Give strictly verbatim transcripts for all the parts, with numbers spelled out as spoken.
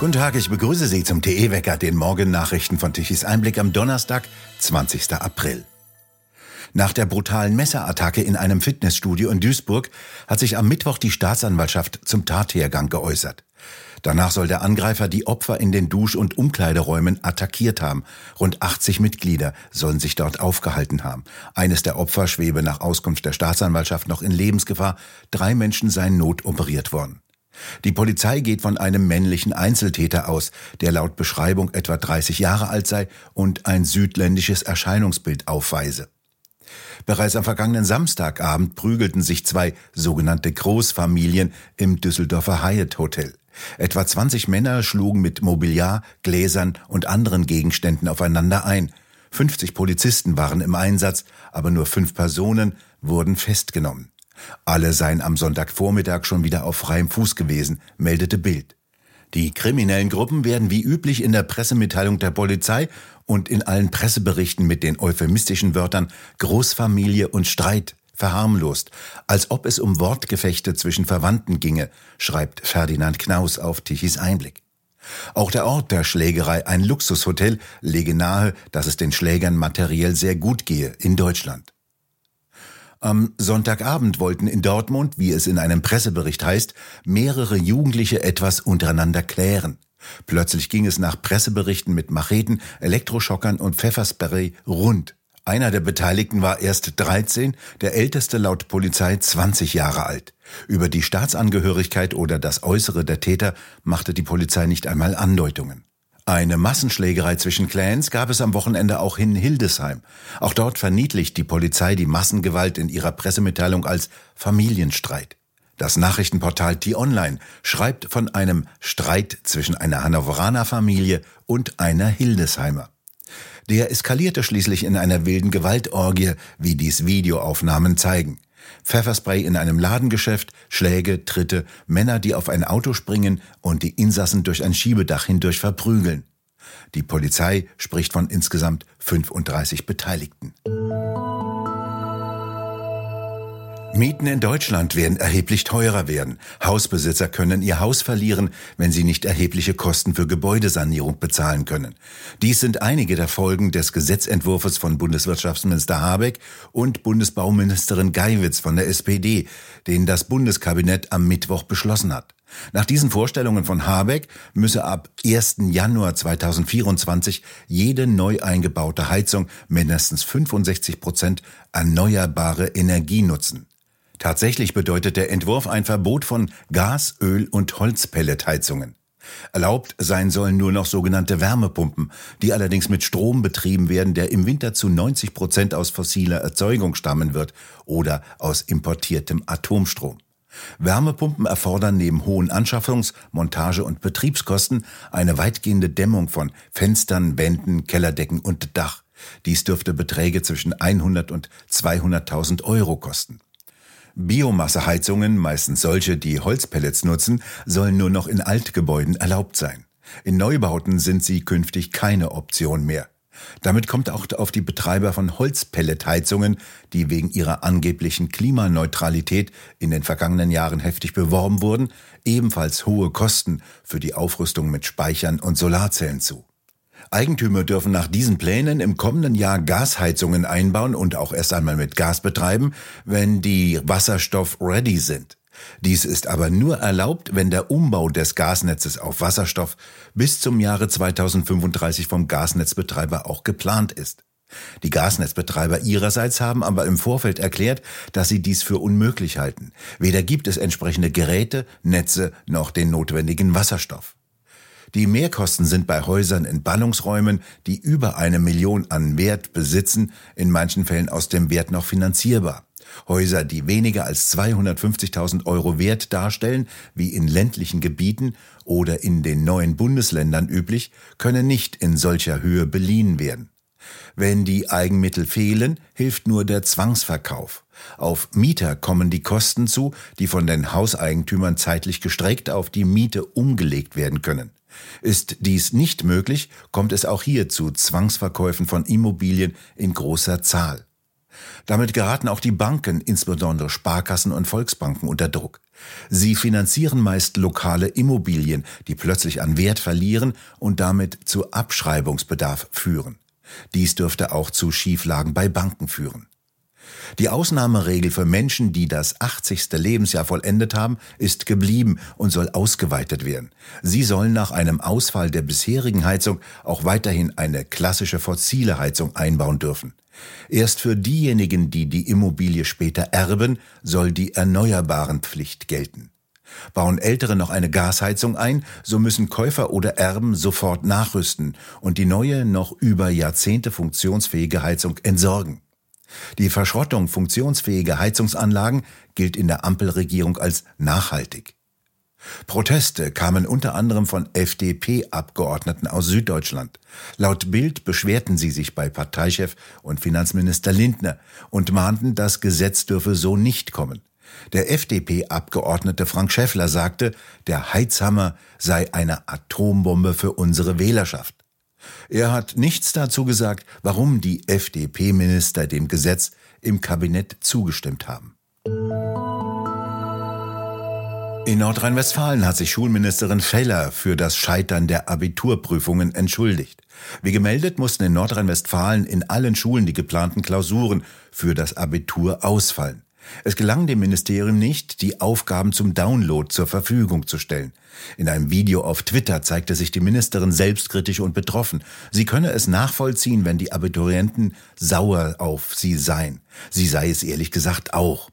Guten Tag, ich begrüße Sie zum T E-Wecker, den Morgennachrichten von Tichys Einblick am Donnerstag, zwanzigsten April. Nach der brutalen Messerattacke in einem Fitnessstudio in Duisburg hat sich am Mittwoch die Staatsanwaltschaft zum Tathergang geäußert. Danach soll der Angreifer die Opfer in den Dusch- und Umkleideräumen attackiert haben. Rund achtzig Mitglieder sollen sich dort aufgehalten haben. Eines der Opfer schwebe nach Auskunft der Staatsanwaltschaft noch in Lebensgefahr. Drei Menschen seien notoperiert worden. Die Polizei geht von einem männlichen Einzeltäter aus, der laut Beschreibung etwa dreißig Jahre alt sei und ein südländisches Erscheinungsbild aufweise. Bereits am vergangenen Samstagabend prügelten sich zwei sogenannte Großfamilien im Düsseldorfer Hyatt Hotel. Etwa zwanzig Männer schlugen mit Mobiliar, Gläsern und anderen Gegenständen aufeinander ein. fünfzig Polizisten waren im Einsatz, aber nur fünf Personen wurden festgenommen. Alle seien am Sonntagvormittag schon wieder auf freiem Fuß gewesen, meldete Bild. Die kriminellen Gruppen werden wie üblich in der Pressemitteilung der Polizei und in allen Presseberichten mit den euphemistischen Wörtern Großfamilie und Streit verharmlost, als ob es um Wortgefechte zwischen Verwandten ginge, schreibt Ferdinand Knaus auf Tichys Einblick. Auch der Ort der Schlägerei, ein Luxushotel, lege nahe, dass es den Schlägern materiell sehr gut gehe in Deutschland. Am Sonntagabend wollten in Dortmund, wie es in einem Pressebericht heißt, mehrere Jugendliche etwas untereinander klären. Plötzlich ging es nach Presseberichten mit Macheten, Elektroschockern und Pfefferspray rund. Einer der Beteiligten war erst dreizehn, der älteste laut Polizei zwanzig Jahre alt. Über die Staatsangehörigkeit oder das Äußere der Täter machte die Polizei nicht einmal Andeutungen. Eine Massenschlägerei zwischen Clans gab es am Wochenende auch in Hildesheim. Auch dort verniedlicht die Polizei die Massengewalt in ihrer Pressemitteilung als Familienstreit. Das Nachrichtenportal T-Online schreibt von einem Streit zwischen einer Hannoveraner Familie und einer Hildesheimer. Der eskalierte schließlich in einer wilden Gewaltorgie, wie dies Videoaufnahmen zeigen. Pfefferspray in einem Ladengeschäft, Schläge, Tritte, Männer, die auf ein Auto springen und die Insassen durch ein Schiebedach hindurch verprügeln. Die Polizei spricht von insgesamt fünfunddreißig Beteiligten. Mieten in Deutschland werden erheblich teurer werden. Hausbesitzer können ihr Haus verlieren, wenn sie nicht erhebliche Kosten für Gebäudesanierung bezahlen können. Dies sind einige der Folgen des Gesetzentwurfs von Bundeswirtschaftsminister Habeck und Bundesbauministerin Geiwitz von der S P D, den das Bundeskabinett am Mittwoch beschlossen hat. Nach diesen Vorstellungen von Habeck müsse ab ersten Januar zweitausendvierundzwanzig jede neu eingebaute Heizung mindestens fünfundsechzig Prozent erneuerbare Energie nutzen. Tatsächlich bedeutet der Entwurf ein Verbot von Gas-, Öl- und Holzpelletheizungen. Erlaubt sein sollen nur noch sogenannte Wärmepumpen, die allerdings mit Strom betrieben werden, der im Winter zu neunzig Prozent aus fossiler Erzeugung stammen wird oder aus importiertem Atomstrom. Wärmepumpen erfordern neben hohen Anschaffungs-, Montage- und Betriebskosten eine weitgehende Dämmung von Fenstern, Wänden, Kellerdecken und Dach. Dies dürfte Beträge zwischen hundert und zweihunderttausend Euro kosten. Biomasseheizungen, meistens solche, die Holzpellets nutzen, sollen nur noch in Altgebäuden erlaubt sein. In Neubauten sind sie künftig keine Option mehr. Damit kommt auch auf die Betreiber von Holzpelletheizungen, die wegen ihrer angeblichen Klimaneutralität in den vergangenen Jahren heftig beworben wurden, ebenfalls hohe Kosten für die Aufrüstung mit Speichern und Solarzellen zu. Eigentümer dürfen nach diesen Plänen im kommenden Jahr Gasheizungen einbauen und auch erst einmal mit Gas betreiben, wenn die Wasserstoff-ready sind. Dies ist aber nur erlaubt, wenn der Umbau des Gasnetzes auf Wasserstoff bis zum Jahre zweitausendfünfunddreißig vom Gasnetzbetreiber auch geplant ist. Die Gasnetzbetreiber ihrerseits haben aber im Vorfeld erklärt, dass sie dies für unmöglich halten. Weder gibt es entsprechende Geräte, Netze noch den notwendigen Wasserstoff. Die Mehrkosten sind bei Häusern in Ballungsräumen, die über eine Million an Wert besitzen, in manchen Fällen aus dem Wert noch finanzierbar. Häuser, die weniger als zweihundertfünfzigtausend Euro Wert darstellen, wie in ländlichen Gebieten oder in den neuen Bundesländern üblich, können nicht in solcher Höhe beliehen werden. Wenn die Eigenmittel fehlen, hilft nur der Zwangsverkauf. Auf Mieter kommen die Kosten zu, die von den Hauseigentümern zeitlich gestreckt auf die Miete umgelegt werden können. Ist dies nicht möglich, kommt es auch hier zu Zwangsverkäufen von Immobilien in großer Zahl. Damit geraten auch die Banken, insbesondere Sparkassen und Volksbanken, unter Druck. Sie finanzieren meist lokale Immobilien, die plötzlich an Wert verlieren und damit zu Abschreibungsbedarf führen. Dies dürfte auch zu Schieflagen bei Banken führen. Die Ausnahmeregel für Menschen, die das achtzigste Lebensjahr vollendet haben, ist geblieben und soll ausgeweitet werden. Sie sollen nach einem Ausfall der bisherigen Heizung auch weiterhin eine klassische fossile Heizung einbauen dürfen. Erst für diejenigen, die die Immobilie später erben, soll die Erneuerbaren-Pflicht gelten. Bauen Ältere noch eine Gasheizung ein, so müssen Käufer oder Erben sofort nachrüsten und die neue, noch über Jahrzehnte funktionsfähige Heizung entsorgen. Die Verschrottung funktionsfähiger Heizungsanlagen gilt in der Ampelregierung als nachhaltig. Proteste kamen unter anderem von F D P-Abgeordneten aus Süddeutschland. Laut Bild beschwerten sie sich bei Parteichef und Finanzminister Lindner und mahnten, das Gesetz dürfe so nicht kommen. Der F D P-Abgeordnete Frank Schäffler sagte, der Heizhammer sei eine Atombombe für unsere Wählerschaft. Er hat nichts dazu gesagt, warum die F D P-Minister dem Gesetz im Kabinett zugestimmt haben. In Nordrhein-Westfalen hat sich Schulministerin Feller für das Scheitern der Abiturprüfungen entschuldigt. Wie gemeldet, mussten in Nordrhein-Westfalen in allen Schulen die geplanten Klausuren für das Abitur ausfallen. Es gelang dem Ministerium nicht, die Aufgaben zum Download zur Verfügung zu stellen. In einem Video auf Twitter zeigte sich die Ministerin selbstkritisch und betroffen. Sie könne es nachvollziehen, wenn die Abiturienten sauer auf sie seien. Sie sei es ehrlich gesagt auch.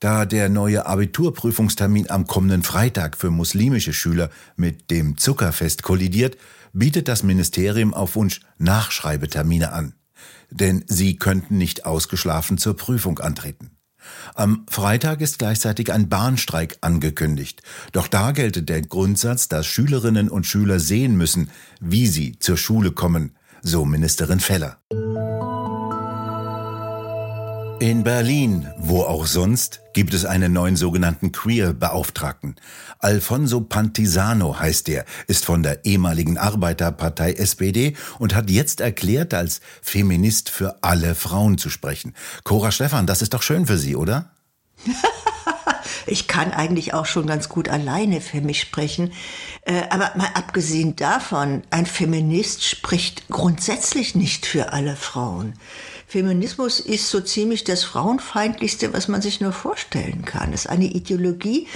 Da der neue Abiturprüfungstermin am kommenden Freitag für muslimische Schüler mit dem Zuckerfest kollidiert, bietet das Ministerium auf Wunsch Nachschreibetermine an. Denn sie könnten nicht ausgeschlafen zur Prüfung antreten. Am Freitag ist gleichzeitig ein Bahnstreik angekündigt. Doch da gelte der Grundsatz, dass Schülerinnen und Schüler sehen müssen, wie sie zur Schule kommen, so Ministerin Feller. In Berlin, wo auch sonst, gibt es einen neuen sogenannten Queer-Beauftragten. Alfonso Pantisano heißt er, ist von der ehemaligen Arbeiterpartei S P D und hat jetzt erklärt, als Feminist für alle Frauen zu sprechen. Cora Stephan, das ist doch schön für Sie, oder? Ich kann eigentlich auch schon ganz gut alleine für mich sprechen. Aber mal abgesehen davon, ein Feminist spricht grundsätzlich nicht für alle Frauen. Feminismus ist so ziemlich das Frauenfeindlichste, was man sich nur vorstellen kann. Es ist eine Ideologie,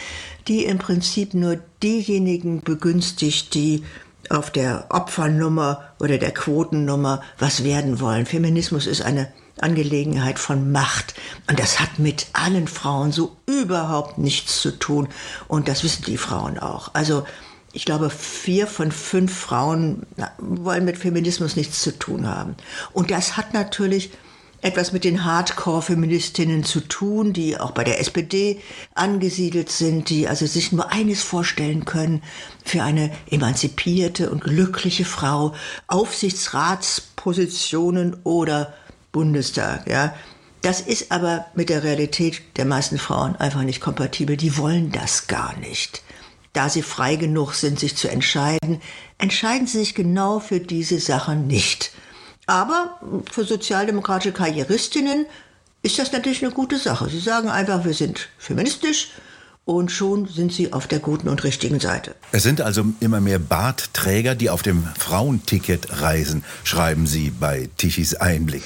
die im Prinzip nur diejenigen begünstigt, die auf der Opfernummer oder der Quotennummer was werden wollen. Feminismus ist eine Angelegenheit von Macht. Und das hat mit allen Frauen so überhaupt nichts zu tun. Und das wissen die Frauen auch. Also ich glaube, vier von fünf Frauen wollen mit Feminismus nichts zu tun haben. Und das hat natürlich etwas mit den Hardcore-Feministinnen zu tun, die auch bei der S P D angesiedelt sind, die also sich nur eines vorstellen können: für eine emanzipierte und glückliche Frau, Aufsichtsratspositionen oder Bundestag, ja. Das ist aber mit der Realität der meisten Frauen einfach nicht kompatibel. Die wollen das gar nicht. Da sie frei genug sind, sich zu entscheiden, entscheiden sie sich genau für diese Sachen nicht. Aber für sozialdemokratische Karrieristinnen ist das natürlich eine gute Sache. Sie sagen einfach, wir sind feministisch und schon sind sie auf der guten und richtigen Seite. Es sind also immer mehr Bartträger, die auf dem Frauenticket reisen, schreiben Sie bei Tichys Einblick.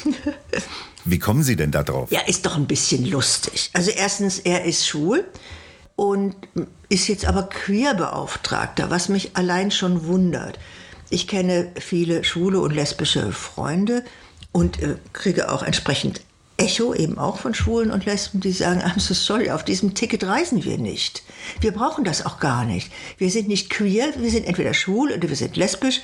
Wie kommen Sie denn da drauf? Ja, ist doch ein bisschen lustig. Also erstens, er ist schwul und ist jetzt aber Queer-Beauftragter, was mich allein schon wundert. Ich kenne viele schwule und lesbische Freunde und äh, kriege auch entsprechend Echo eben auch von Schwulen und Lesben, die sagen, I'm so sorry, auf diesem Ticket reisen wir nicht. Wir brauchen das auch gar nicht. Wir sind nicht queer, wir sind entweder schwul oder wir sind lesbisch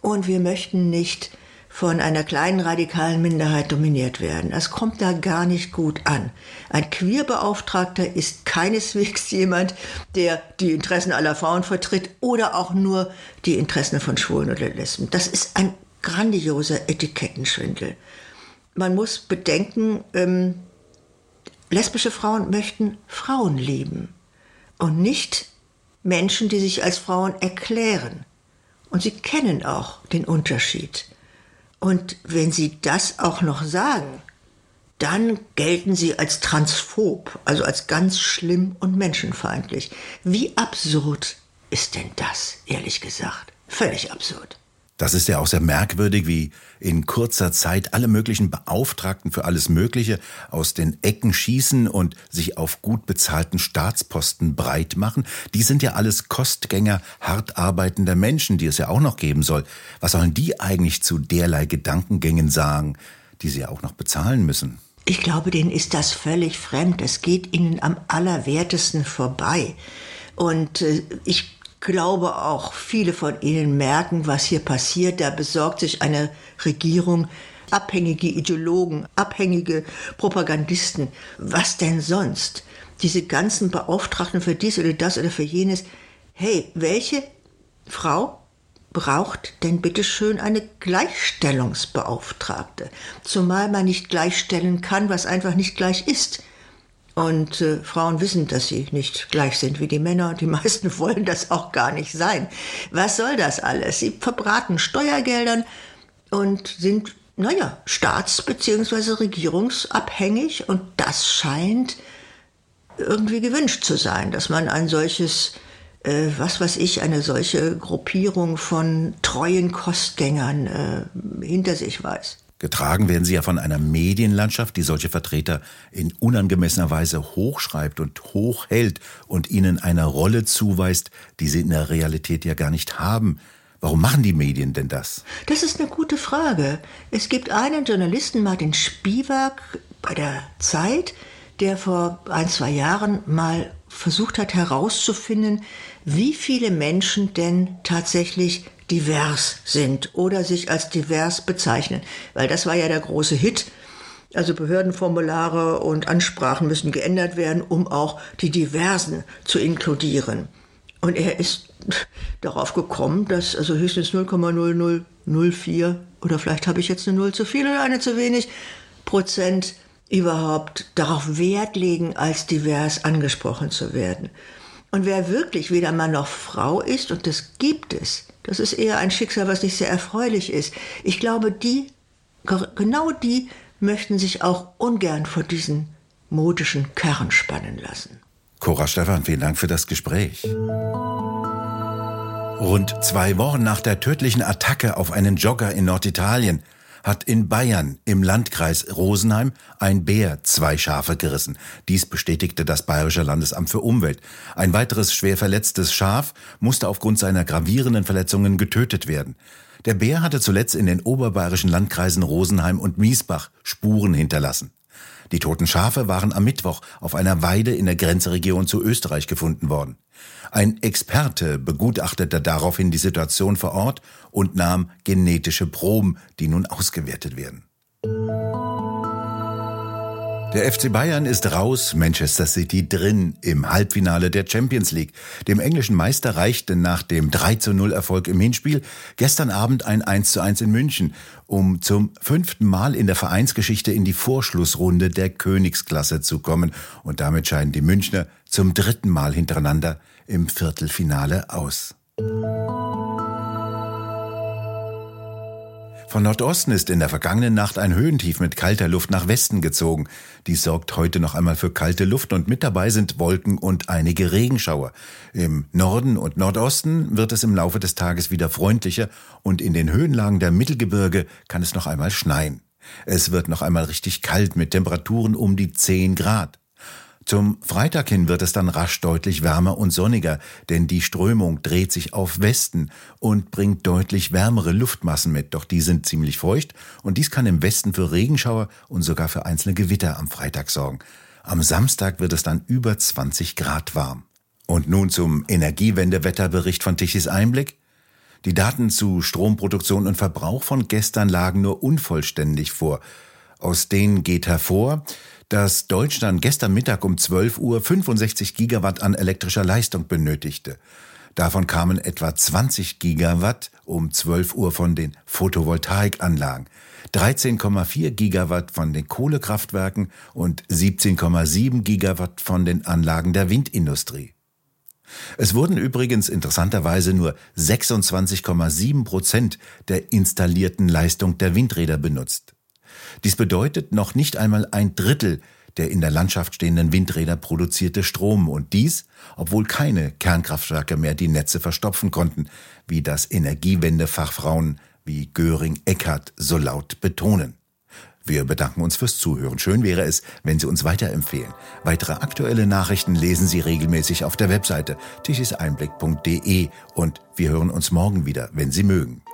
und wir möchten nicht von einer kleinen radikalen Minderheit dominiert werden. Das kommt da gar nicht gut an. Ein Queerbeauftragter ist keineswegs jemand, der die Interessen aller Frauen vertritt oder auch nur die Interessen von Schwulen oder Lesben. Das ist ein grandioser Etikettenschwindel. Man muss bedenken, ähm, lesbische Frauen möchten Frauen lieben und nicht Menschen, die sich als Frauen erklären. Und sie kennen auch den Unterschied. Und wenn sie das auch noch sagen, dann gelten sie als transphob, also als ganz schlimm und menschenfeindlich. Wie absurd ist denn das, ehrlich gesagt? Völlig absurd. Das ist ja auch sehr merkwürdig, wie in kurzer Zeit alle möglichen Beauftragten für alles Mögliche aus den Ecken schießen und sich auf gut bezahlten Staatsposten breit machen. Die sind ja alles Kostgänger, hart arbeitender Menschen, die es ja auch noch geben soll. Was sollen die eigentlich zu derlei Gedankengängen sagen, die sie ja auch noch bezahlen müssen? Ich glaube, denen ist das völlig fremd. Es geht ihnen am allerwertesten vorbei. Und äh, ich Ich glaube auch, viele von Ihnen merken, was hier passiert. Da besorgt sich eine Regierung abhängige Ideologen, abhängige Propagandisten. Was denn sonst? Diese ganzen Beauftragten für dies oder das oder für jenes. Hey, welche Frau braucht denn bitte schön eine Gleichstellungsbeauftragte? Zumal man nicht gleichstellen kann, was einfach nicht gleich ist. Und äh, Frauen wissen, dass sie nicht gleich sind wie die Männer. Die meisten wollen das auch gar nicht sein. Was soll das alles? Sie verbraten Steuergeldern und sind, naja, staats- bzw. regierungsabhängig. Und das scheint irgendwie gewünscht zu sein, dass man ein solches, äh, was weiß ich, eine solche Gruppierung von treuen Kostgängern äh, hinter sich weiß. Getragen werden sie ja von einer Medienlandschaft, die solche Vertreter in unangemessener Weise hochschreibt und hochhält und ihnen eine Rolle zuweist, die sie in der Realität ja gar nicht haben. Warum machen die Medien denn das? Das ist eine gute Frage. Es gibt einen Journalisten, Martin Spiewak, bei der Zeit, der vor ein, zwei Jahren mal versucht hat herauszufinden, wie viele Menschen denn tatsächlich divers sind oder sich als divers bezeichnen. Weil das war ja der große Hit. Also Behördenformulare und Ansprachen müssen geändert werden, um auch die Diversen zu inkludieren. Und er ist darauf gekommen, dass also höchstens null Komma null null null vier oder vielleicht habe ich jetzt eine Null zu viel oder eine zu wenig Prozent überhaupt darauf Wert legen, als divers angesprochen zu werden. Und wer wirklich weder Mann noch Frau ist, und das gibt es, das ist eher ein Schicksal, was nicht sehr erfreulich ist. Ich glaube, die, genau die möchten sich auch ungern vor diesen modischen Karren spannen lassen. Cora Stephan, vielen Dank für das Gespräch. Rund zwei Wochen nach der tödlichen Attacke auf einen Jogger in Norditalien hat in Bayern im Landkreis Rosenheim ein Bär zwei Schafe gerissen. Dies bestätigte das Bayerische Landesamt für Umwelt. Ein weiteres schwer verletztes Schaf musste aufgrund seiner gravierenden Verletzungen getötet werden. Der Bär hatte zuletzt in den oberbayerischen Landkreisen Rosenheim und Miesbach Spuren hinterlassen. Die toten Schafe waren am Mittwoch auf einer Weide in der Grenzregion zu Österreich gefunden worden. Ein Experte begutachtete daraufhin die Situation vor Ort und nahm genetische Proben, die nun ausgewertet werden. Der F C Bayern ist raus, Manchester City drin im Halbfinale der Champions League. Dem englischen Meister reichte nach dem drei zu null Erfolg im Hinspiel gestern Abend ein eins zu eins in München, um zum fünften Mal in der Vereinsgeschichte in die Vorschlussrunde der Königsklasse zu kommen. Und damit scheiden die Münchner zum dritten Mal hintereinander im Viertelfinale aus. Von Nordosten ist in der vergangenen Nacht ein Höhentief mit kalter Luft nach Westen gezogen. Dies sorgt heute noch einmal für kalte Luft und mit dabei sind Wolken und einige Regenschauer. Im Norden und Nordosten wird es im Laufe des Tages wieder freundlicher und in den Höhenlagen der Mittelgebirge kann es noch einmal schneien. Es wird noch einmal richtig kalt mit Temperaturen um die zehn Grad. Zum Freitag hin wird es dann rasch deutlich wärmer und sonniger, denn die Strömung dreht sich auf Westen und bringt deutlich wärmere Luftmassen mit. Doch die sind ziemlich feucht und dies kann im Westen für Regenschauer und sogar für einzelne Gewitter am Freitag sorgen. Am Samstag wird es dann über zwanzig Grad warm. Und nun zum Energiewendewetterbericht von Tichys Einblick. Die Daten zu Stromproduktion und Verbrauch von gestern lagen nur unvollständig vor. Aus denen geht hervor, dass Deutschland gestern Mittag um zwölf Uhr fünfundsechzig Gigawatt an elektrischer Leistung benötigte. Davon kamen etwa zwanzig Gigawatt um zwölf Uhr von den Photovoltaikanlagen, dreizehn Komma vier Gigawatt von den Kohlekraftwerken und siebzehn Komma sieben Gigawatt von den Anlagen der Windindustrie. Es wurden übrigens interessanterweise nur sechsundzwanzig Komma sieben Prozent der installierten Leistung der Windräder benutzt. Dies bedeutet noch nicht einmal ein Drittel der in der Landschaft stehenden Windräder produzierte Strom. Und dies, obwohl keine Kernkraftwerke mehr die Netze verstopfen konnten, wie das Energiewende-Fachfrauen wie Göring-Eckardt so laut betonen. Wir bedanken uns fürs Zuhören. Schön wäre es, wenn Sie uns weiterempfehlen. Weitere aktuelle Nachrichten lesen Sie regelmäßig auf der Webseite tichys einblick punkt de und wir hören uns morgen wieder, wenn Sie mögen.